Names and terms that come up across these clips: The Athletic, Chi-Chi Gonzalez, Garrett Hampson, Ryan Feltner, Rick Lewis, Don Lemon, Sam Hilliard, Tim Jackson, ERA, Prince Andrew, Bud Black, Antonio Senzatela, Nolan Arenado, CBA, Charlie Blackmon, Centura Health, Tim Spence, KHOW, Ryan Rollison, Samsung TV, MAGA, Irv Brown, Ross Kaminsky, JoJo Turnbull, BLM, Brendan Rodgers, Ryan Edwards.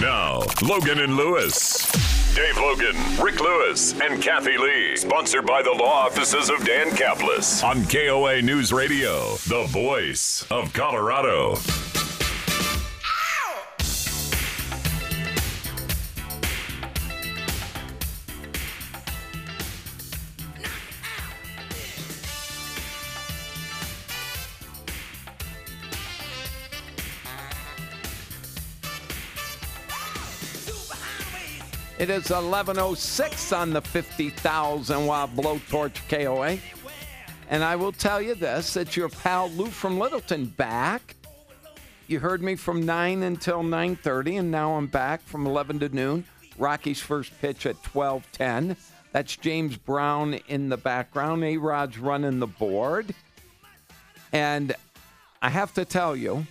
Now, Logan and Lewis. Dave Logan, Rick Lewis, and Kathy Lee. Sponsored by the law offices of Dan Kaplis on KOA News Radio, the voice of Colorado. Ow! It is 11:06 on the 50,000-watt blowtorch KOA. And I will tell you this, it's your pal Lou from Littleton back. You heard me from 9 until 9:30, and now I'm back from 11 to noon. Rocky's first pitch at 12:10. That's James Brown in the background. A-Rod's running the board. And I have to tell you,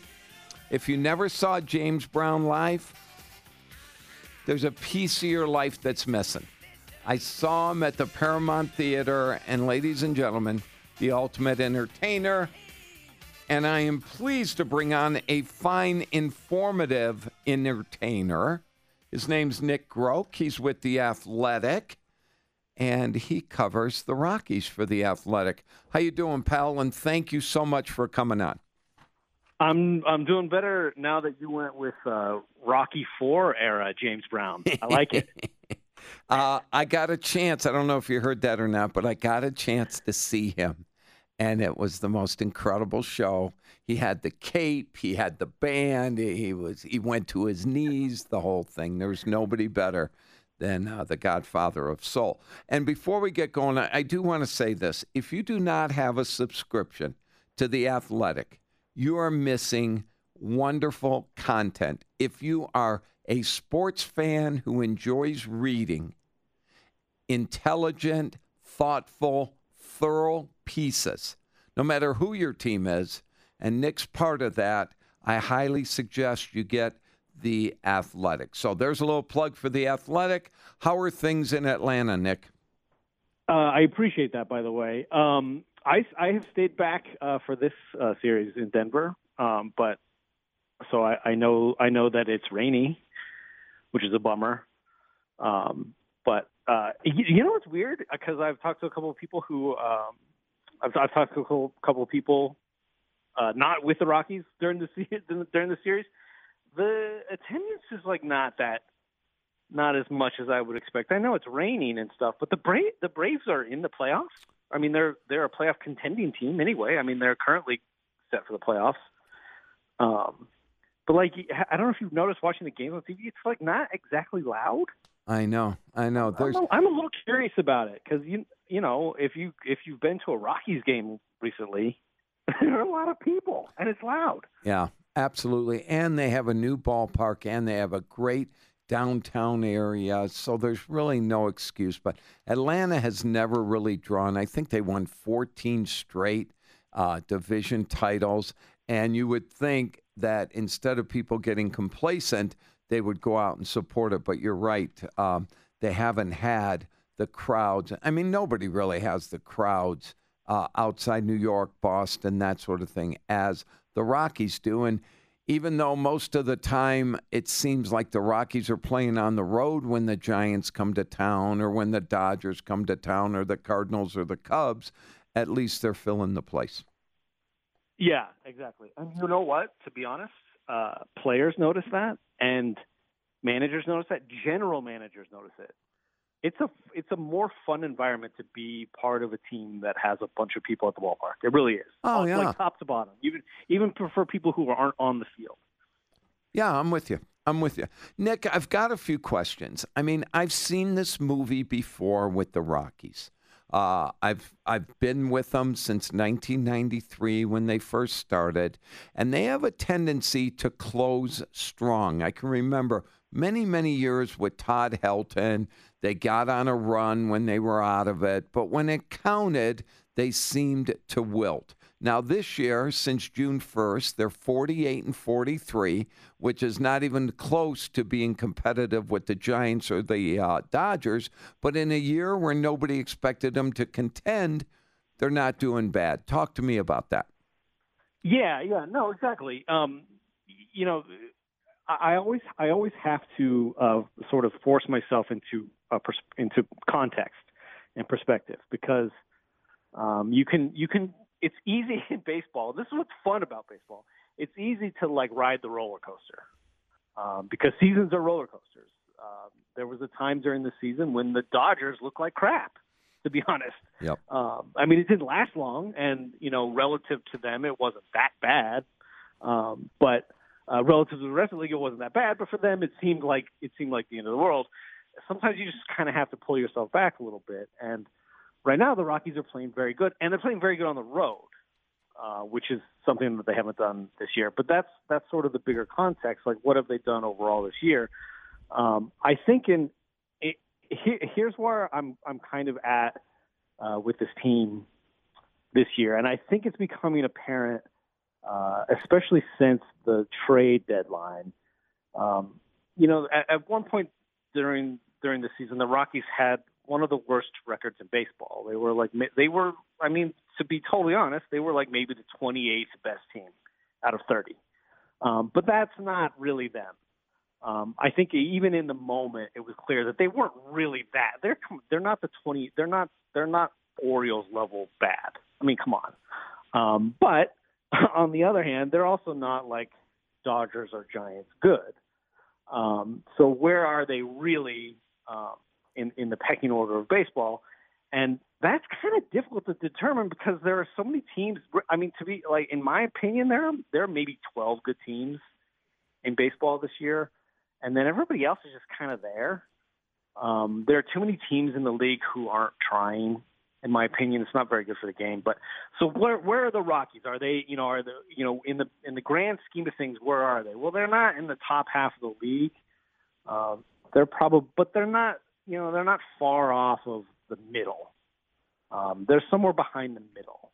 if you never saw James Brown live, there's a piece of your life that's missing. I saw him at the Paramount Theater, and ladies and gentlemen, the ultimate entertainer. And I am pleased to bring on a fine, informative entertainer. His name's Nick Groke. He's with The Athletic, and he covers the Rockies for The Athletic. How you doing, pal? And thank you so much for coming on. I'm doing better now that you went with Rocky IV era James Brown. I like it. I got a chance. I don't know if you heard that or not, but I got a chance to see him, and it was the most incredible show. He had the cape. He had the band. He went to his knees, the whole thing. There's nobody better than the Godfather of Soul. And before we get going, I do want to say this. If you do not have a subscription to The Athletic, you are missing wonderful content. If you are a sports fan who enjoys reading intelligent, thoughtful, thorough pieces, no matter who your team is, and Nick's part of that, I highly suggest you get The Athletic. So there's a little plug for The Athletic. How are things in Atlanta, Nick? I appreciate that, by the way. I have stayed back for this series in Denver, but so I know that it's rainy, which is a bummer. But you know what's weird? Because I've talked to a couple of people who I've talked to a couple of people not with the Rockies during the series. The attendance is like not as much as I would expect. I know it's raining and stuff, but the Braves are in the playoffs. I mean, they're a playoff contending team anyway. I mean, they're currently set for the playoffs. But, like, I don't know if you've noticed watching the game on TV, it's, like, not exactly loud. I know. I'm a little curious about it because, you know, if you've been to a Rockies game recently, there are a lot of people, and it's loud. Yeah, absolutely. And they have a new ballpark, and they have a great – downtown area, so there's really no excuse. But Atlanta has never really drawn. I think they won 14 straight division titles, and you would think that instead of people getting complacent, they would go out and support it. But you're right. They haven't had the crowds. I mean, nobody really has the crowds outside New York, Boston, that sort of thing, as the Rockies do. And even though most of the time it seems like the Rockies are playing on the road when the Giants come to town or when the Dodgers come to town or the Cardinals or the Cubs, at least they're filling the place. Yeah, exactly. And you know what? To be honest, players notice that and managers notice that. General managers notice it. It's a more fun environment to be part of a team that has a bunch of people at the ballpark. It really is. Oh, yeah. Like top to bottom, even for people who aren't on the field. Yeah, I'm with you. Nick, I've got a few questions. I mean, I've seen this movie before with the Rockies. I've been with them since 1993 when they first started, and they have a tendency to close strong. I can remember many years with Todd Helton. They got on a run when they were out of it, but when it counted, they seemed to wilt. Now this year, since June 1st, they're 48-43, which is not even close to being competitive with the Giants or the Dodgers. But in a year where nobody expected them to contend, they're not doing bad. Talk to me about that. Yeah, no, exactly. You know, I always have to sort of force myself into context and perspective, because you can. It's easy in baseball. This is what's fun about baseball. It's easy to like ride the roller coaster because seasons are roller coasters. There was a time during the season when the Dodgers looked like crap, to be honest. Yep. I mean, it didn't last long, and you know, relative to them, it wasn't that bad. But relative to the rest of the league, it wasn't that bad. But for them, it seemed like the end of the world. Sometimes you just kind of have to pull yourself back a little bit. And right now, the Rockies are playing very good, and they're playing very good on the road, which is something that they haven't done this year. But that's sort of the bigger context. Like, what have they done overall this year? I think here's where I'm kind of at with this team this year, and I think it's becoming apparent, especially since the trade deadline. You know, at one point during the season, the Rockies had one of the worst records in baseball. They were, I mean, to be totally honest, they were like maybe the 28th best team out of 30. But that's not really them. I think even in the moment, it was clear that they weren't really that. They're not the 20. They're not Orioles level bad. I mean, come on. But on the other hand, they're also not like Dodgers or Giants good. So where are they really? In the pecking order of baseball. And that's kind of difficult to determine because there are so many teams. I mean, to be like, in my opinion, there are maybe 12 good teams in baseball this year. And then everybody else is just kind of there. There are too many teams in the league who aren't trying. In my opinion, it's not very good for the game, but so where are the Rockies? Are they, you know, in the grand scheme of things, where are they? Well, they're not in the top half of the league. But they're not, you know, they're not far off of the middle. They're somewhere behind the middle.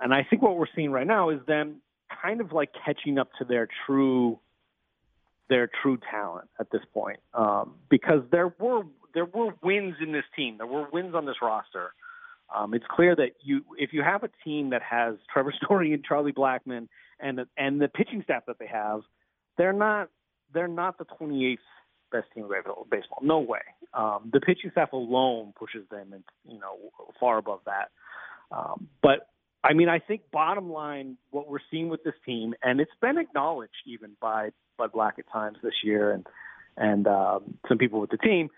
And I think what we're seeing right now is them kind of like catching up to their true talent at this point. Because there were wins in this team. There were wins on this roster. It's clear that if you have a team that has Trevor Story and Charlie Blackmon and the pitching staff that they have, they're not the 28th best team of baseball. No way. The pitching staff alone pushes them, and you know, far above that. But I mean, I think bottom line, what we're seeing with this team, and it's been acknowledged even by Bud Black at times this year, and some people with the team,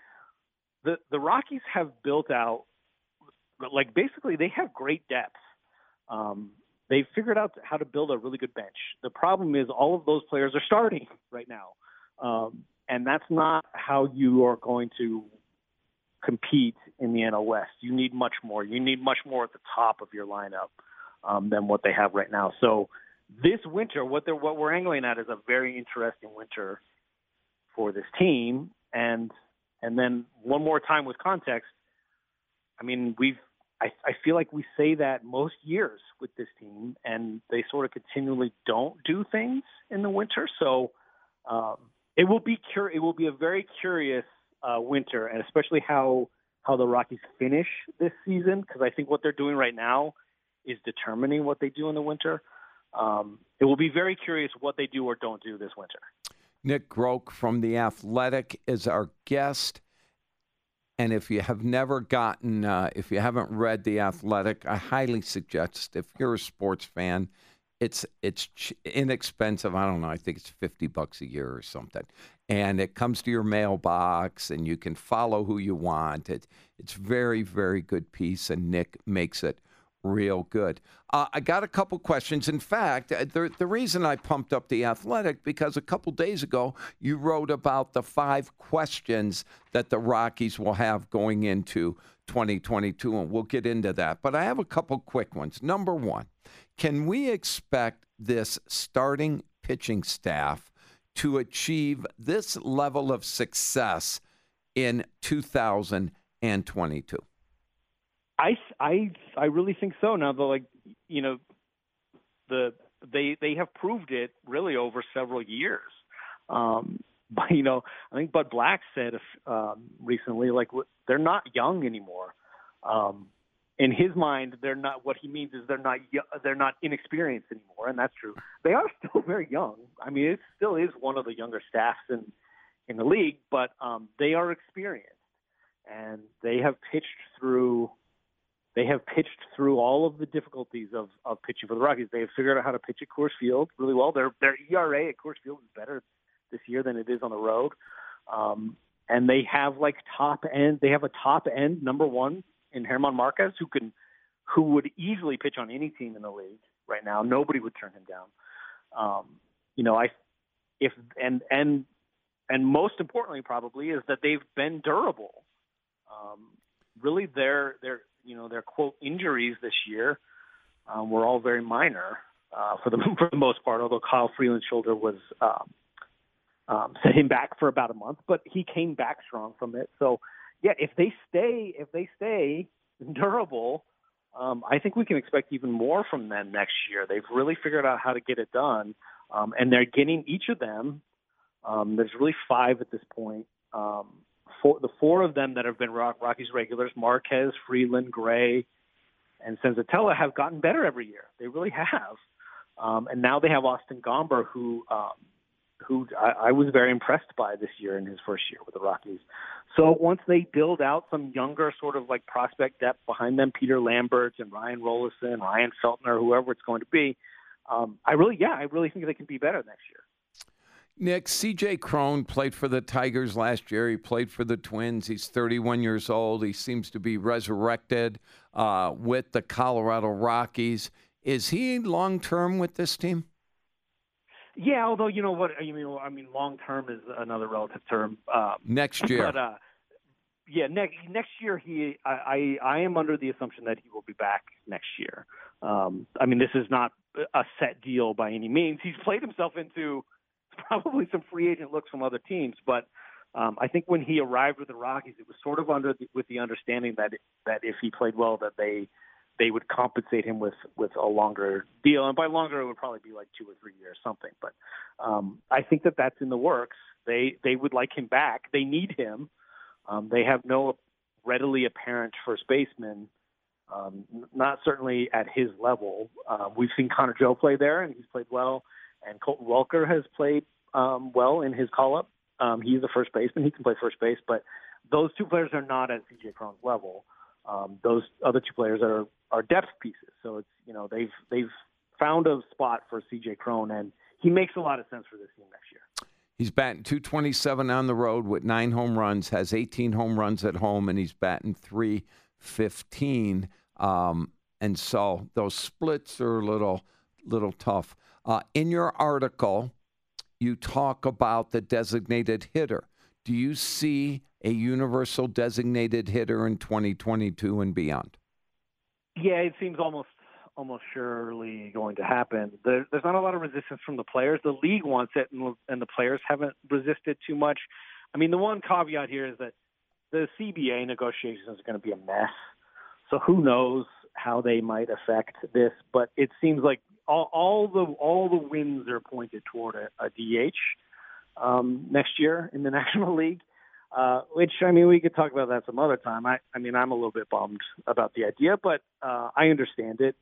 the Rockies have built out, like basically they have great depth. They've figured out how to build a really good bench. The problem is all of those players are starting right now. And that's not how you are going to compete in the NL West. You need much more. You need much more at the top of your lineup than what they have right now. So this winter, what we're angling at is a very interesting winter for this team. And then one more time with context, I mean, I feel like we say that most years with this team, and they sort of continually don't do things in the winter. So It will be a very curious winter, and especially how the Rockies finish this season, because I think what they're doing right now is determining what they do in the winter. It will be very curious what they do or don't do this winter. Nick Groke from The Athletic is our guest. And if you have never gotten, if you haven't read The Athletic, I highly suggest, if you're a sports fan, it's inexpensive. I don't know. I think it's $50 a year or something. And it comes to your mailbox, and you can follow who you want. It's very, very good piece, and Nick makes it real good. I got a couple questions. In fact, the reason I pumped up The Athletic, because a couple days ago you wrote about the 5 questions that the Rockies will have going into 2022, and we'll get into that. But I have a couple quick ones. Number one, can we expect this starting pitching staff to achieve this level of success in 2022? I really think so. Now, they have proved it really over several years. But, I think Bud Black said recently, they're not young anymore. In his mind, they're not. What he means is they're not inexperienced anymore, and that's true. They are still very young. I mean, it still is one of the younger staffs in the league, but they are experienced, and they have pitched through all of the difficulties of pitching for the Rockies. They have figured out how to pitch at Coors Field really well. Their ERA at Coors Field is better this year than it is on the road. And they have a top end number one in Germán Marquez who would easily pitch on any team in the league right now. Nobody would turn him down. And most importantly probably is that they've been durable. Really their quote injuries this year were all very minor for the most part, although Kyle Freeland's shoulder was set him back for about a month, but he came back strong from it. So yeah, if they stay durable, I think we can expect even more from them next year. They've really figured out how to get it done, and they're getting each of them. There's really five at this point. The four of them that have been Rockies regulars, Marquez, Freeland, Gray, and Senzatela, have gotten better every year. They really have. And now they have Austin Gomber, who I was very impressed by this year in his first year with the Rockies. So once they build out some younger sort of prospect depth behind them, Peter Lamberts and Ryan Rollison, Ryan Feltner, whoever it's going to be, I really think they can be better next year. Nick, CJ Cron played for the Tigers last year. He played for the Twins. He's 31 years old. He seems to be resurrected with the Colorado Rockies. Is he long-term with this team? Yeah, although long-term is another relative term. Next year. But, next year I am under the assumption that he will be back next year. This is not a set deal by any means. He's played himself into probably some free agent looks from other teams, but I think when he arrived with the Rockies, it was sort of with the understanding that if he played well, that they would compensate him with a longer deal. And by longer, it would probably be 2 or 3 years, something. But I think that that's in the works. They would like him back. They need him. They have no readily apparent first baseman, not certainly at his level. We've seen Connor Joe play there, and he's played well. And Colton Welker has played well in his call-up. He's the first baseman. He can play first base, but those two players are not at CJ Cron's level. Those other two players are depth pieces. So it's they've found a spot for CJ Cron, and he makes a lot of sense for this team next year. He's batting .227 on the road with 9 home runs, has 18 home runs at home, and he's batting .315. And so those splits are a little tough. In your article, you talk about the designated hitter. Do you see a universal designated hitter in 2022 and beyond? Yeah, it seems almost surely going to happen. There's not a lot of resistance from the players. The league wants it, and the players haven't resisted too much. I mean, the one caveat here is that the CBA negotiations are going to be a mess, so who knows how they might affect this, but it seems like all the winds are pointed toward a DH next year in the National League, which we could talk about that some other time. I'm a little bit bummed about the idea, but I understand it.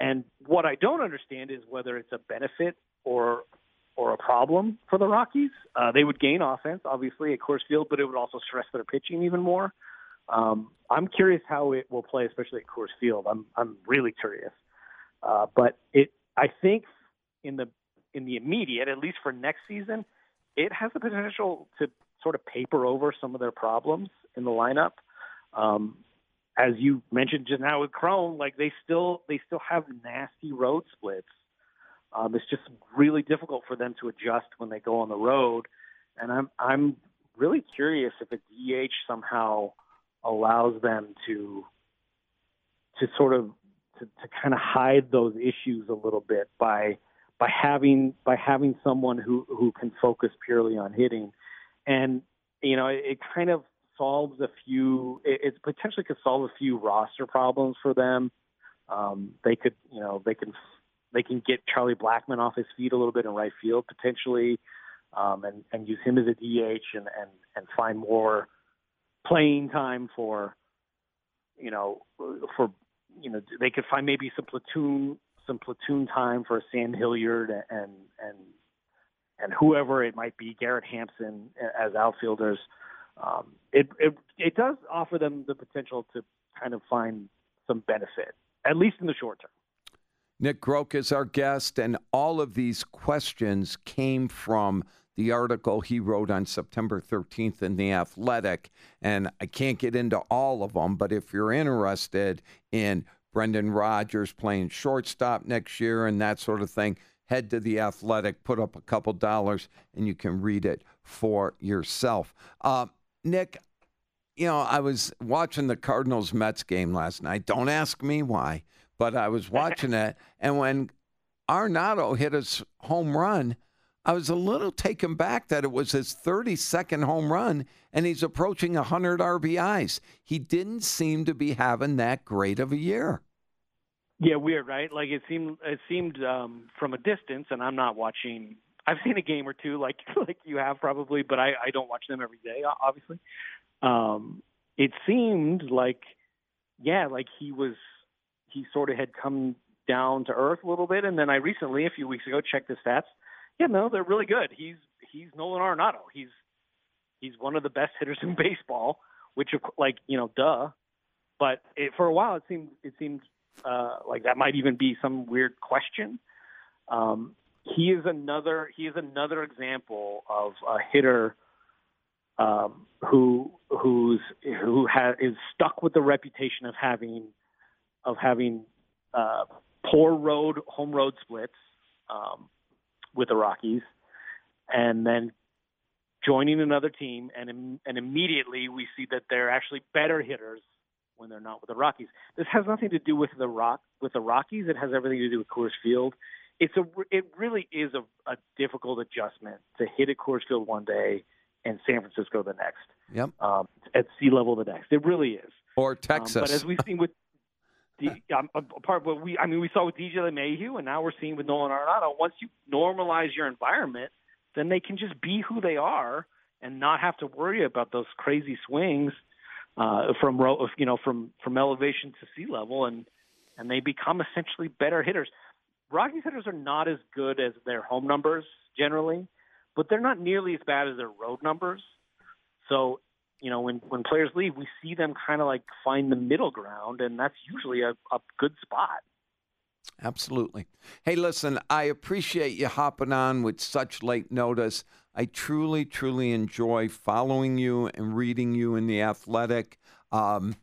And what I don't understand is whether it's a benefit or a problem for the Rockies. They would gain offense, obviously, at Coors Field, but it would also stress their pitching even more. I'm curious how it will play, especially at Coors Field. I'm really curious. I think in the immediate, at least for next season, it has the potential to sort of paper over some of their problems in the lineup. As you mentioned just now with Cron, they still have nasty road splits. It's just really difficult for them to adjust when they go on the road, and I'm really curious if a DH somehow allows them to sort of hide those issues a little bit by having someone who can focus purely on hitting. And, you know, it kind of solves it potentially could solve a few roster problems for them. They can get Charlie Blackmon off his feet a little bit in right field potentially, and use him as a DH and find more playing time for they could find maybe some platoon time for Sam Hilliard and whoever it might be, Garrett Hampson as outfielders. It does offer them the potential to kind of find some benefit, at least in the short term. Nick Groke is our guest, and all of these questions came from the article he wrote on September 13th in The Athletic, and I can't get into all of them, but if you're interested in Brendan Rodgers playing shortstop next year and that sort of thing, head to The Athletic, put up a couple dollars, and you can read it for yourself. Nick, you know, I was watching the Cardinals-Mets game last night. Don't ask me why, but I was watching it, and when Arenado hit his home run, I was a little taken back that it was his 32nd home run, and he's approaching 100 RBIs. He didn't seem to be having that great of a year. Yeah, weird, right? Like it seemed from a distance, and I'm not watching. I've seen a game or two, like you have probably, but I don't watch them every day, obviously. It seemed like he sort of had come down to earth a little bit, and then I recently, a few weeks ago, checked the stats. Yeah, no, they're really good. He's Nolan Arenado. He's one of the best hitters in baseball, which, like, you know, duh. But for a while, it seemed like that might even be some weird question. He is another example of a hitter who is stuck with the reputation of having poor home road splits. With the Rockies, and then joining another team, and immediately we see that they're actually better hitters when they're not with the Rockies. This has nothing to do with the Rockies. It has everything to do with Coors Field. It really is a difficult adjustment to hit at Coors Field one day and San Francisco the next. Yep. At sea level the next. It really is. Or Texas. But as we've seen with we saw with DJ LeMahieu, and now we're seeing with Nolan Arenado. Once you normalize your environment, then they can just be who they are and not have to worry about those crazy swings from elevation to sea level, and they become essentially better hitters. Rockies hitters are not as good as their home numbers generally, but they're not nearly as bad as their road numbers. So, you know, when players leave, we see them kind of like find the middle ground, and that's usually a good spot. Absolutely. Hey, listen, I appreciate you hopping on with such late notice. I truly, truly enjoy following you and reading you in The Athletic. And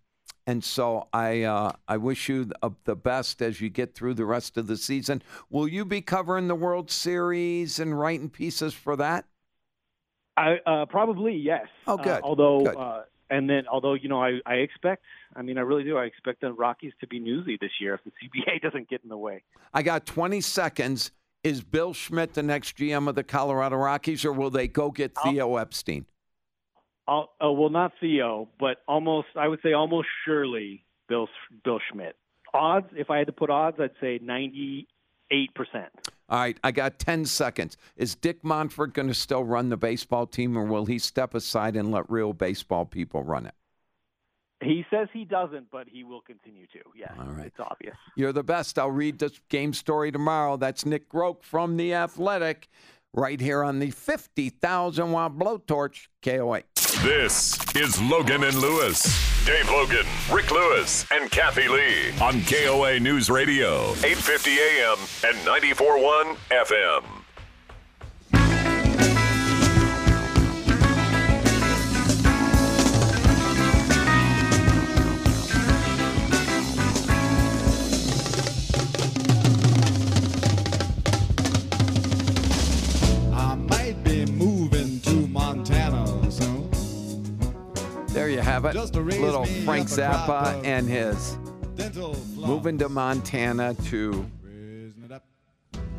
so I wish you the best as you get through the rest of the season. Will you be covering the World Series and writing pieces for that? Probably, yes. Oh, good. Although, good. I expect, I really do. I expect the Rockies to be newsy this year if the CBA doesn't get in the way. I got 20 seconds. Is Bill Schmidt the next GM of the Colorado Rockies, or will they go get Theo Epstein? Not Theo, but almost, I would say almost surely Bill Schmidt. Odds, if I had to put odds, I'd say 98%. All right, I got 10 seconds. Is Dick Monfort going to still run the baseball team, or will he step aside and let real baseball people run it? He says he doesn't, but he will continue to. Yeah, all right. It's obvious. You're the best. I'll read this game story tomorrow. That's Nick Groke from The Athletic right here on the 50,000-watt blowtorch, KOA. This is Logan and Lewis. Dave Logan, Rick Lewis, and Kathy Lee on KOA News Radio, 850 AM and 94.1 FM. There you have it. Little Frank Zappa and his moving to Montana to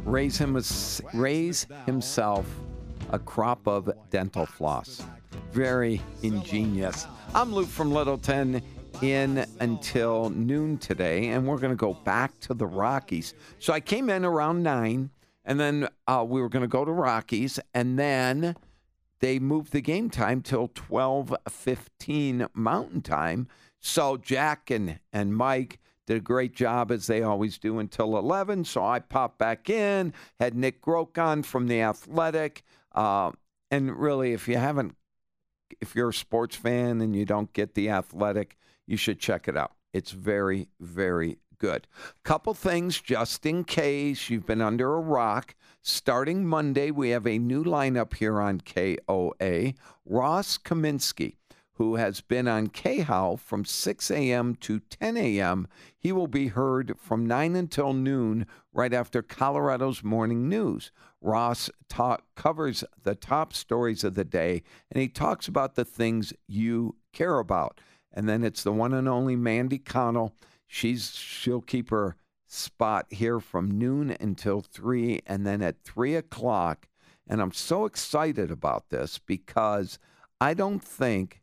raise himself a crop of dental floss. Very ingenious. I'm Luke from Littleton in until noon today, and we're going to go back to the Rockies. So I came in around 9, and then we were going to go to Rockies, and then they moved the game time till 12:15 Mountain Time. So Jack and Mike did a great job, as they always do, until 11. So I popped back in, had Nick Groke on from The Athletic. And really, if you're a sports fan and you don't get The Athletic, you should check it out. It's very, very good. Couple things just in case you've been under a rock. Starting Monday, we have a new lineup here on KOA. Ross Kaminsky, who has been on KHOW from 6 a.m. to 10 a.m. He will be heard from 9 until noon right after Colorado's morning news. Ross covers the top stories of the day, and he talks about the things you care about. And then it's the one and only Mandy Connell. She'll keep her spot here from noon until 3, and then at 3 o'clock. And I'm so excited about this because I don't think...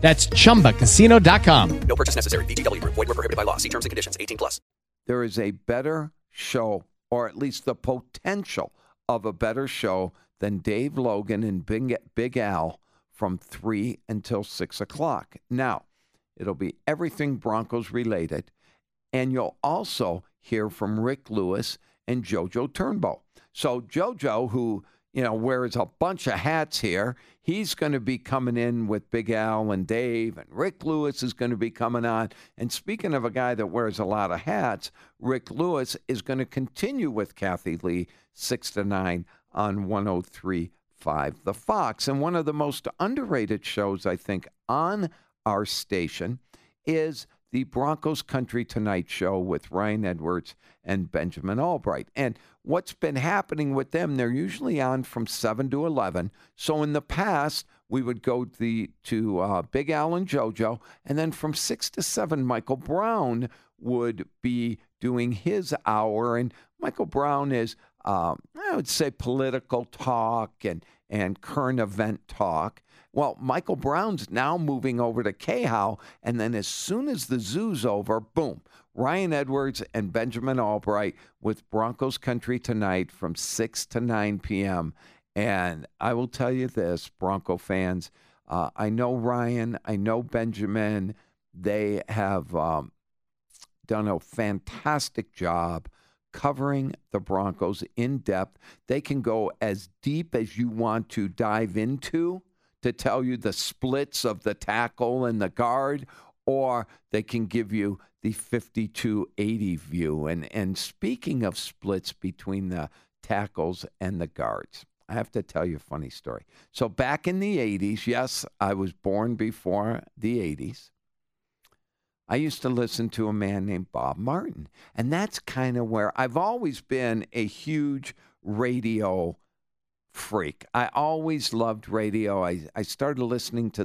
That's ChumbaCasino.com. No purchase necessary. VGW Group. Void where prohibited by law. See terms and conditions. 18+. There is a better show, or at least the potential of a better show, than Dave Logan and Big Al from 3 until 6 o'clock. Now, it'll be everything Broncos related, and you'll also hear from Rick Lewis and JoJo Turnbull. So JoJo, who... you know, wears a bunch of hats here. He's going to be coming in with Big Al and Dave, and Rick Lewis is going to be coming on. And speaking of a guy that wears a lot of hats, Rick Lewis is going to continue with Kathy Lee 6 to 9 on 103.5 The Fox. And one of the most underrated shows, I think, on our station is the Broncos Country Tonight Show with Ryan Edwards and Benjamin Albright. And what's been happening with them, they're usually on from 7 to 11. So in the past, we would go to Big Al and JoJo, and then from 6 to 7, Michael Brown would be doing his hour. And Michael Brown is, I would say, political talk and current event talk. Well, Michael Brown's now moving over to KHOW, and then as soon as the zoo's over, boom, Ryan Edwards and Benjamin Albright with Broncos Country Tonight from 6 to 9 p.m. And I will tell you this, Bronco fans, I know Ryan, I know Benjamin. They have done a fantastic job covering the Broncos in depth. They can go as deep as you want to dive into to tell you the splits of the tackle and the guard, or they can give you the 52-80 view. And speaking of splits between the tackles and the guards, I have to tell you a funny story. So back in the 80s, yes, I was born before the 80s, I used to listen to a man named Bob Martin. And that's kind of where I've always been a huge radio freak. I always loved radio. I started listening to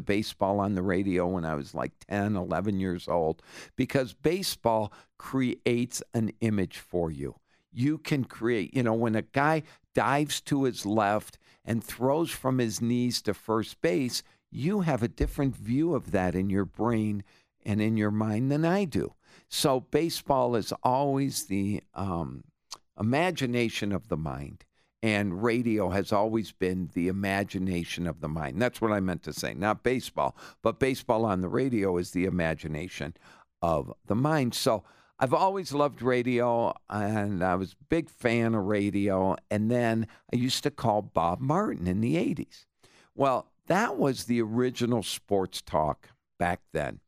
baseball on the radio when I was like 10, 11 years old, because baseball creates an image for you. You can create, you know, when a guy dives to his left and throws from his knees to first base, you have a different view of that in your brain and in your mind than I do. So baseball is always the imagination of the mind. And radio has always been the imagination of the mind. That's what I meant to say, not baseball. But baseball on the radio is the imagination of the mind. So I've always loved radio, and I was a big fan of radio. And then I used to call Bob Martin in the 80s. Well, that was the original sports talk back then.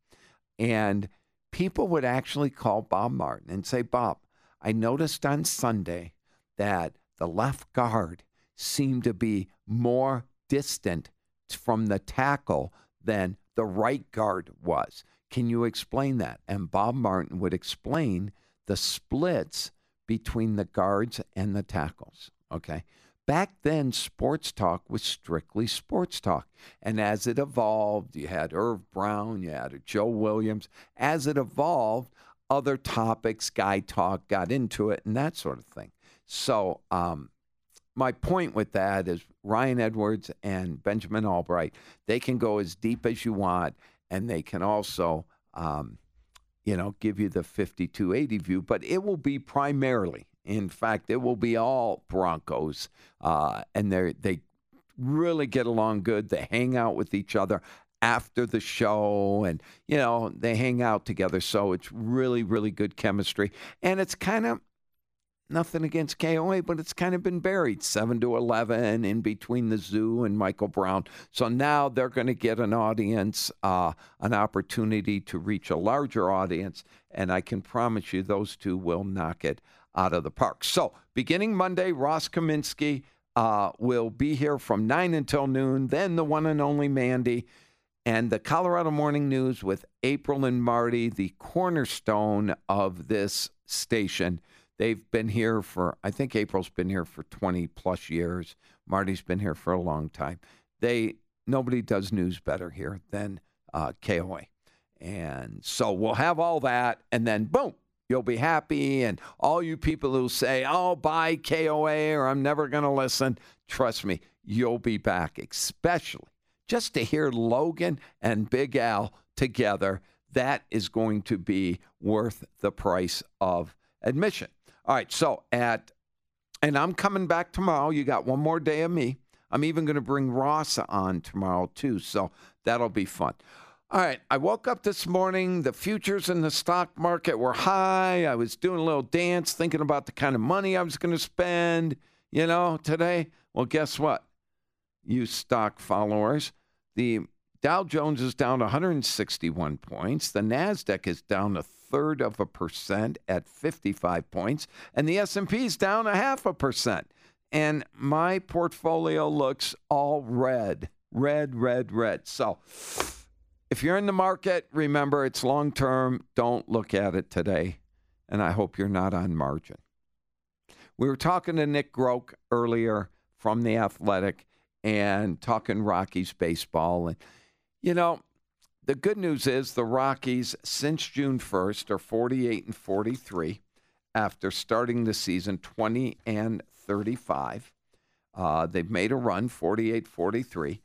And people would actually call Bob Martin and say, Bob, I noticed on Sunday that the left guard seemed to be more distant from the tackle than the right guard was. Can you explain that? And Bob Martin would explain the splits between the guards and the tackles. Okay. Back then, sports talk was strictly sports talk. And as it evolved, you had Irv Brown, you had Joe Williams. As it evolved, other topics, guy talk, got into it and that sort of thing. So my point with that is Ryan Edwards and Benjamin Albright, they can go as deep as you want, and they can also, give you the 52-80 view. But it will be primarily, in fact, it will be all Broncos, and they really get along good. They hang out with each other after the show, and, they hang out together. So it's really, really good chemistry. And it's kind of, nothing against KOA, but it's kind of been buried, 7-11, in between the zoo and Michael Brown. So now they're going to get an audience, an opportunity to reach a larger audience, and I can promise you those two will knock it out of the park. So beginning Monday, Ross Kaminsky will be here from 9 until noon, then the one and only Mandy, and the Colorado Morning News with April and Marty, the cornerstone of this station. They've been here for, I think April's been here for 20-plus years. Marty's been here for a long time. Nobody does news better here than KOA. And so we'll have all that, and then, boom, you'll be happy. And all you people who say, buy KOA or I'm never going to listen, trust me, you'll be back, especially just to hear Logan and Big Al together. That is going to be worth the price of admission. All right, so and I'm coming back tomorrow. You got one more day of me. I'm even going to bring Ross on tomorrow, too, so that'll be fun. All right, I woke up this morning. The futures in the stock market were high. I was doing a little dance, thinking about the kind of money I was going to spend, today. Well, guess what, you stock followers? The Dow Jones is down 161 points. The NASDAQ is down 0.33% at 55 points, and the S&P is down 0.5%. And my portfolio looks all red. So if you're in the market, remember it's long-term. Don't look at it today, and I hope you're not on margin. We were talking to Nick Groke earlier from The Athletic and talking Rockies baseball, and, the good news is the Rockies, since June 1st, are 48-43 after starting the season 20-35. They've made a run, 48-43,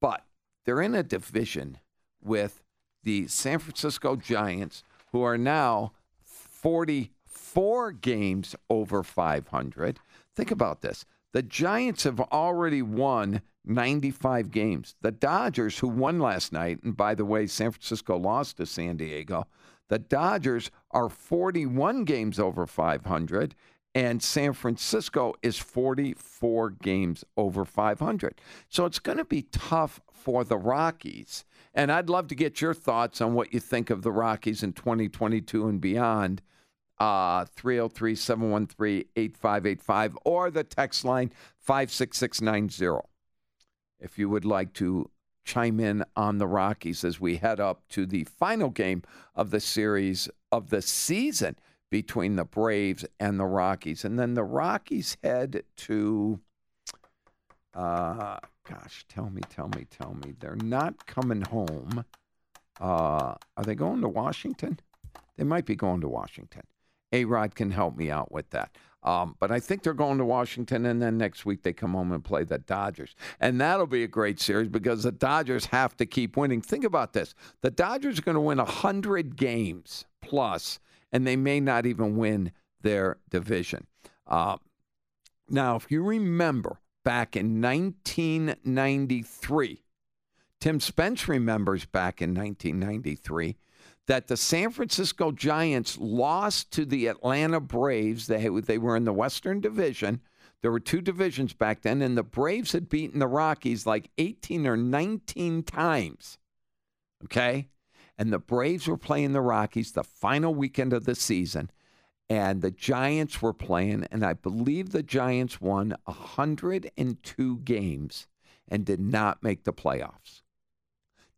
but they're in a division with the San Francisco Giants, who are now 44 games over 500. Think about this. The Giants have already won 95 games. The Dodgers, who won last night, and by the way, San Francisco lost to San Diego, the Dodgers are 41 games over 500, and San Francisco is 44 games over 500. So it's going to be tough for the Rockies. And I'd love to get your thoughts on what you think of the Rockies in 2022 and beyond. 303-713-8585 or the text line 56690. If you would like to chime in on the Rockies as we head up to the final game of the series of the season between the Braves and the Rockies. And then the Rockies head to, tell me. They're not coming home. Are they going to Washington? They might be going to Washington. A-Rod can help me out with that. But I think they're going to Washington, and then next week they come home and play the Dodgers. And that'll be a great series because the Dodgers have to keep winning. Think about this. The Dodgers are going to win 100 games plus, and they may not even win their division. Now, if you remember back in 1993, Tim Spence remembers back in 1993, that the San Francisco Giants lost to the Atlanta Braves. They were in the Western Division. There were two divisions back then, and the Braves had beaten the Rockies like 18 or 19 times, okay? and the Braves were playing the Rockies the final weekend of the season, and the Giants were playing, and I believe the Giants won 102 games and did not make the playoffs.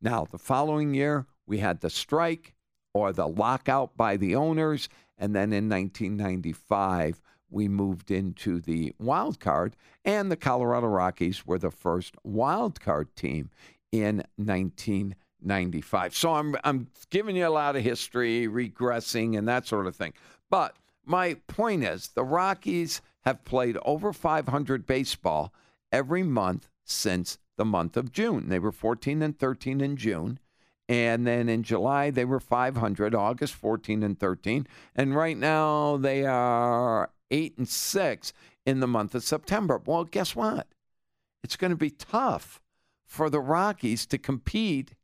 Now, the following year, we had the strike or the lockout by the owners, and then in 1995, we moved into the wild card, and the Colorado Rockies were the first wild card team in 1995. So I'm giving you a lot of history, regressing, and that sort of thing. But my point is, the Rockies have played over 500 baseball every month since the month of June. They were 14 and 13 in June. And then in July, they were 500, August 14 and 13. And right now, they are 8-6 in the month of September. Well, guess what? It's going to be tough for the Rockies to compete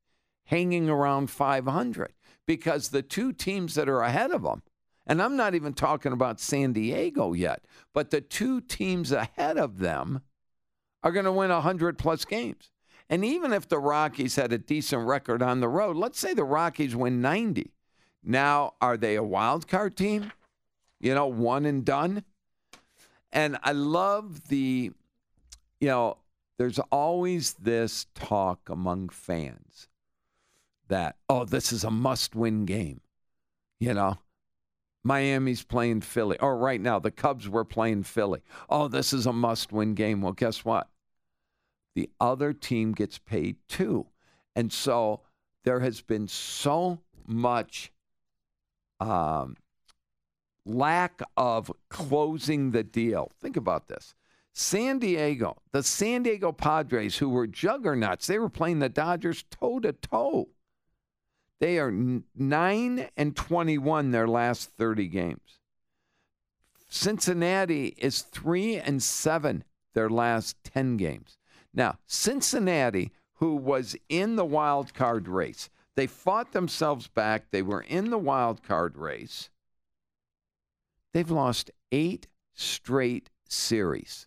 hanging around 500 because the two teams that are ahead of them, and I'm not even talking about San Diego yet, but the two teams ahead of them are going to win 100-plus games. And even if the Rockies had a decent record on the road, let's say the Rockies win 90. Now, are they a wild card team? You know, one and done? And I love the, you know, there's always this talk among fans that, oh, this is a must-win game. You know, Miami's playing Philly. Or right now, the Cubs were playing Philly. Oh, this is a must-win game. Well, guess what? The other team gets paid too. And so there has been so much lack of closing the deal. Think about this. San Diego, the San Diego Padres, who were juggernauts, they were playing the Dodgers toe-to-toe. They are 9 and 21 their last 30 games. Cincinnati is 3 and 7 their last 10 games. Now, Cincinnati, who was in the wild card race, they fought themselves back. They were in the wild card race. They've lost 8 straight series.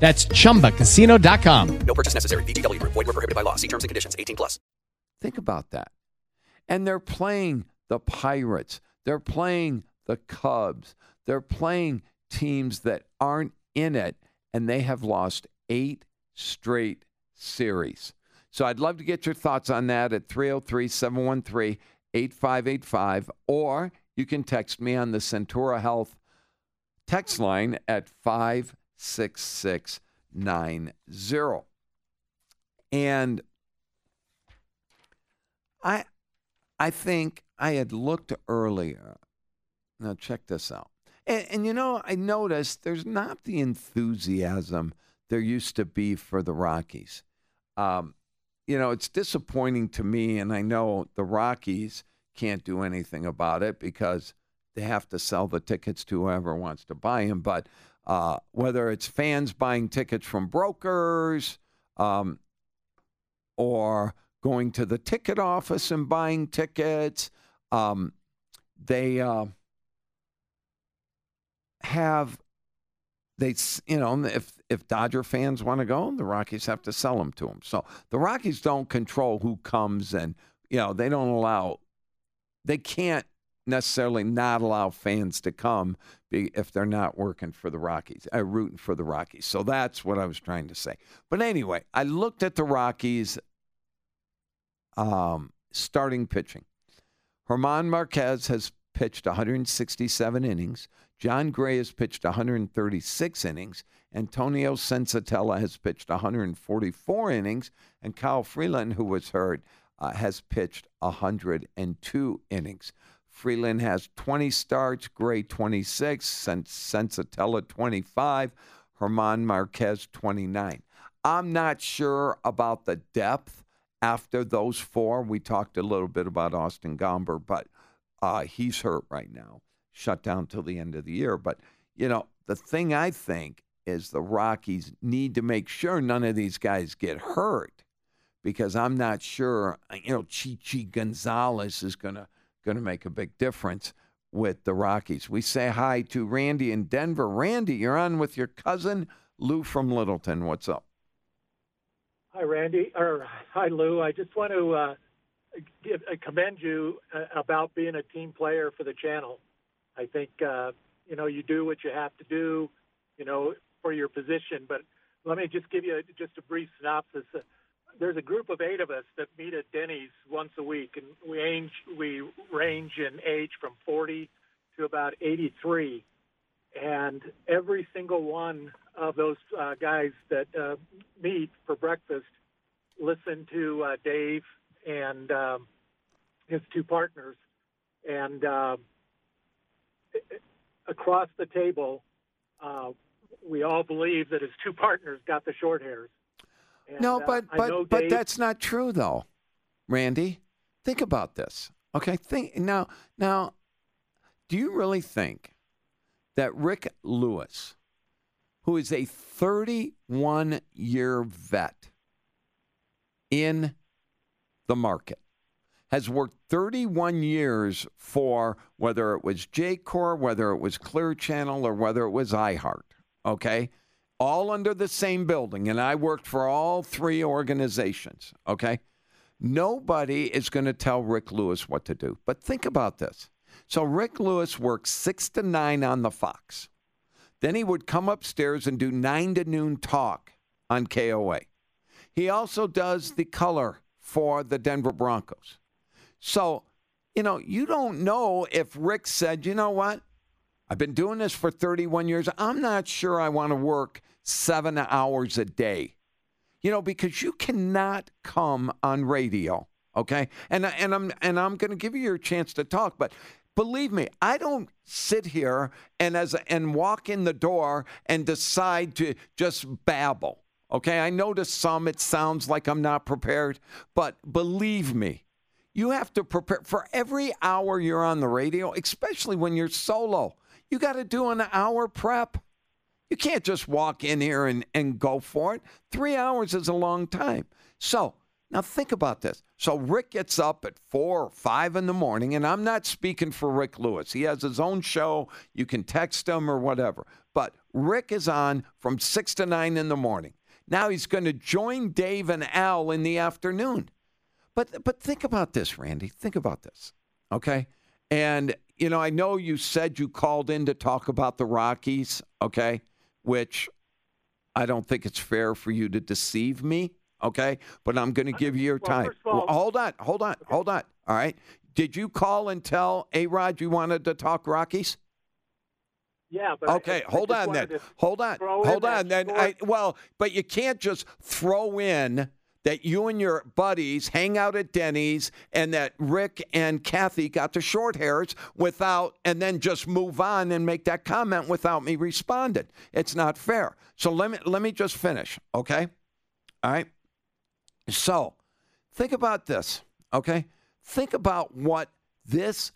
That's ChumbaCasino.com. No purchase necessary. VGW Group. Void where prohibited by law. See terms and conditions. 18+. Think about that. And they're playing the Pirates. They're playing the Cubs. They're playing teams that aren't in it, and they have lost 8 straight series. So I'd love to get your thoughts on that at 303-713-8585, or you can text me on the Centura Health text line at 56690. And I think I had looked earlier. Now check this out. And you know, I noticed there's not the enthusiasm there used to be for the Rockies. You know, it's disappointing to me, and I know the Rockies can't do anything about it because they have to sell the tickets to whoever wants to buy them, but whether it's fans buying tickets from brokers or going to the ticket office and buying tickets, if Dodger fans want to go, the Rockies have to sell them to them. So the Rockies don't control who comes, and you know they don't allow, they can't necessarily not allow fans to come if they're not working for the Rockies, rooting for the Rockies. So that's what I was trying to say. But anyway, I looked at the Rockies starting pitching. Germán Marquez has pitched 167 innings. John Gray has pitched 136 innings. Antonio Senzatela has pitched 144 innings. And Kyle Freeland, who was hurt, has pitched 102 innings. Freeland has 20 starts, Gray 26, Senzatela 25, Germán Marquez 29. I'm not sure about the depth after those four. We talked a little bit about Austin Gomber, but he's hurt right now. shut down till the end of the year. But, you know, the thing I think is the Rockies need to make sure none of these guys get hurt, because I'm not sure, you know, Chi-Chi Gonzalez is going to make a big difference with the Rockies. We say hi to Randy in Denver. Randy, you're on with your cousin, Lou from Littleton. What's up? Hi, Randy. Or hi, Lou. I just want to commend you about being a team player for the channel. I think, you know, you do what you have to do, you know, for your position. But let me just give you just a brief synopsis. There's a group of 8 of us that meet at Denny's once a week, and we range in age from 40 to about 83. And every single one of those guys that meet for breakfast listen to Dave and his 2 partners. And across the table, we all believe that his 2 partners got the short hairs. And, no, but that's not true, though, Randy. Think about this, okay? Now, do you really think that Rick Lewis, who is a 31-year vet in the market, has worked 31 years for whether it was JCOR, whether it was Clear Channel, or whether it was iHeart, okay? All under the same building, and I worked for all 3 organizations, okay? Nobody is going to tell Rick Lewis what to do. But think about this. So Rick Lewis worked 6 to 9 on the Fox. Then he would come upstairs and do 9 to noon talk on KOA. He also does the color for the Denver Broncos. So, you know, you don't know if Rick said, you know what? I've been doing this for 31 years. I'm not sure I want to work 7 hours a day, you know, because you cannot come on radio, okay? And I'm going to give you your chance to talk, but believe me, I don't sit here and walk in the door and decide to just babble, okay? I know to some it sounds like I'm not prepared, but believe me, you have to prepare for every hour you're on the radio, especially when you're solo. You got to do an hour prep. You can't just walk in here and go for it. 3 hours is a long time. So now think about this. So Rick gets up at 4 or 5 in the morning, and I'm not speaking for Rick Lewis. He has his own show. You can text him or whatever. But Rick is on from 6 to 9 in the morning. Now he's going to join Dave and Al in the afternoon. But think about this, Randy. Think about this, okay? And you know, I know you said you called in to talk about the Rockies, okay, which I don't think it's fair for you to deceive me, okay, but I'm going to give you your time. Well, hold on, all right? Did you call and tell A-Rod you wanted to talk Rockies? Yeah, but okay, hold on then. But you can't just throw in that you and your buddies hang out at Denny's and that Rick and Kathy got the short hairs and then just move on and make that comment without me responding. It's not fair. So let me just finish, okay? All right? So think about this, okay? Think about what this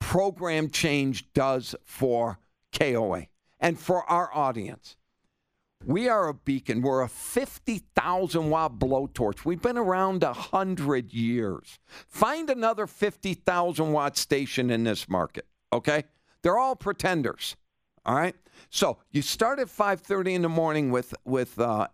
program change does for KOA and for our audience. We are a beacon. We're a 50,000-watt blowtorch. We've been around 100 years. Find another 50,000-watt station in this market, okay? They're all pretenders, all right? So you start at 5:30 in the morning with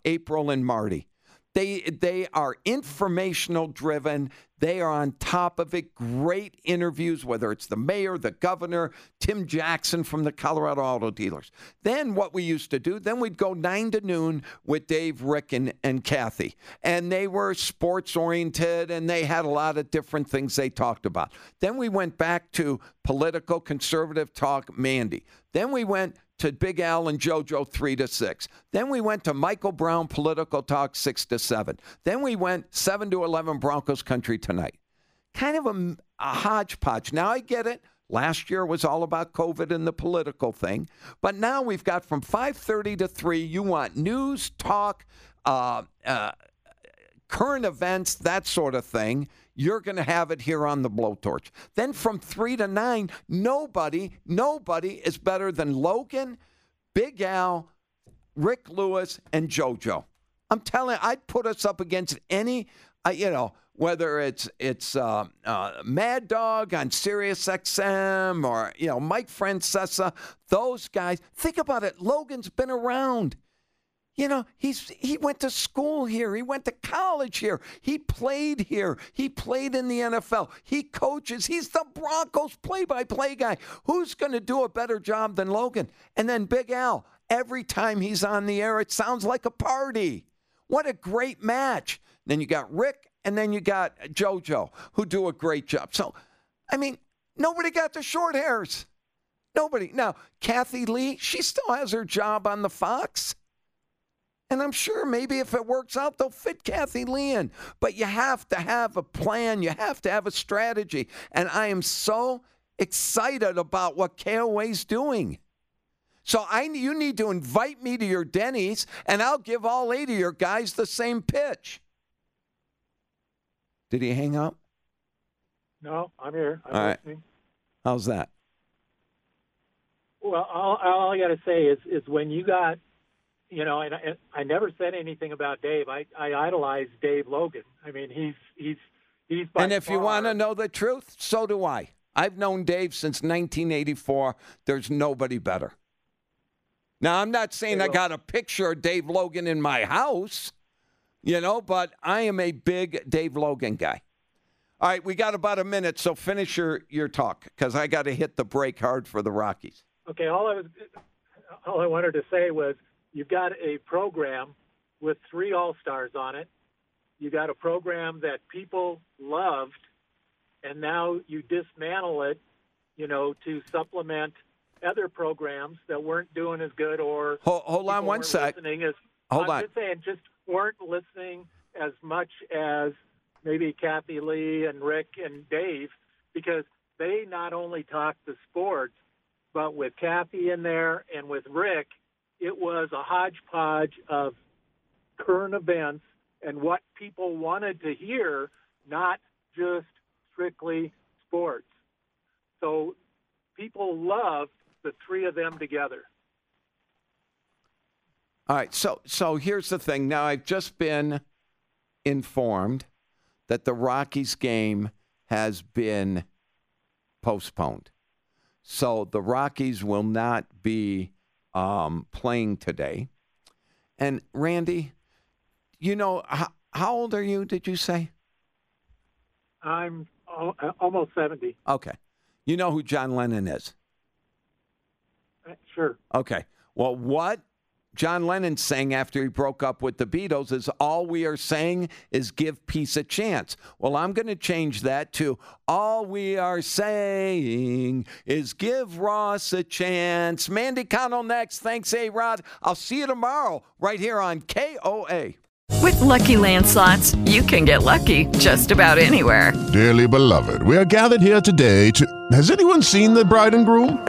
April and Marty. They are informational driven. They are on top of it. Great interviews, whether it's the mayor, the governor, Tim Jackson from the Colorado Auto Dealers. Then what we used to do, then we'd go 9 to noon with Dave, Rick, and Kathy. And they were sports oriented, and they had a lot of different things they talked about. Then we went back to political conservative talk, Mandy. Then we went to Big Al and JoJo 3 to 6. Then we went to Michael Brown political talk 6 to 7. Then we went 7 to 11 Broncos Country Tonight. Kind of a hodgepodge. Now I get it. Last year was all about COVID and the political thing. But now we've got from 5:30 to 3, you want news, talk, current events, that sort of thing. you're going to have it here on the Blowtorch. Then from 3 to 9, nobody is better than Logan, Big Al, Rick Lewis, and JoJo. I'm telling you, I'd put us up against any, whether it's Mad Dog on SiriusXM or, Mike Francesa, those guys. Think about it. Logan's been around. He went to school here. He went to college here. He played here. He played in the NFL. He coaches. He's the Broncos play-by-play guy. Who's going to do a better job than Logan? And then Big Al, every time he's on the air, it sounds like a party. What a great match. Then you got Rick, and then you got JoJo, who do a great job. So, nobody got the short hairs. Nobody. Now, Kathy Lee, she still has her job on the Fox. And I'm sure maybe if it works out, they'll fit Kathy Lee in. But you have to have a plan. You have to have a strategy. And I am so excited about what KOA's doing. So you need to invite me to your Denny's, and I'll give all 8 of your guys the same pitch. Did he hang up? No, I'm here. I'm listening. Right. How's that? Well, all I got to say is when you got... and I never said anything about Dave. I idolize Dave Logan. He's by far. And if you want to know the truth, so do I. I've known Dave since 1984. There's nobody better. Now, I'm not saying I got a picture of Dave Logan in my house, but I am a big Dave Logan guy. All right, we got about a minute, so finish your talk because I got to hit the break hard for the Rockies. Okay, all I wanted to say was, you've got a program with 3 All-Stars on it. You got a program that people loved, and now you dismantle it, to supplement other programs that weren't doing as good or hold on one sec. Just weren't listening as much as maybe Kathy Lee and Rick and Dave, because they not only talked the sports, but with Kathy in there and with Rick, it was a hodgepodge of current events and what people wanted to hear, not just strictly sports. So people loved the 3 of them together. All right, so here's the thing. Now, I've just been informed that the Rockies game has been postponed. So the Rockies will not be playing today. And Randy, how old are you, did you say? I'm almost 70. Okay. You know who John Lennon is? Sure. Okay. Well, what John Lennon sang after he broke up with the Beatles is, all we are saying is give peace a chance. Well, I'm going to change that to, all we are saying is give Ross a chance. Mandy Connell next. Thanks, A-Rod. I'll see you tomorrow right here on KOA. With Lucky Land Slots, you can get lucky just about anywhere. Dearly beloved, we are gathered here today to... Has anyone seen the bride and groom?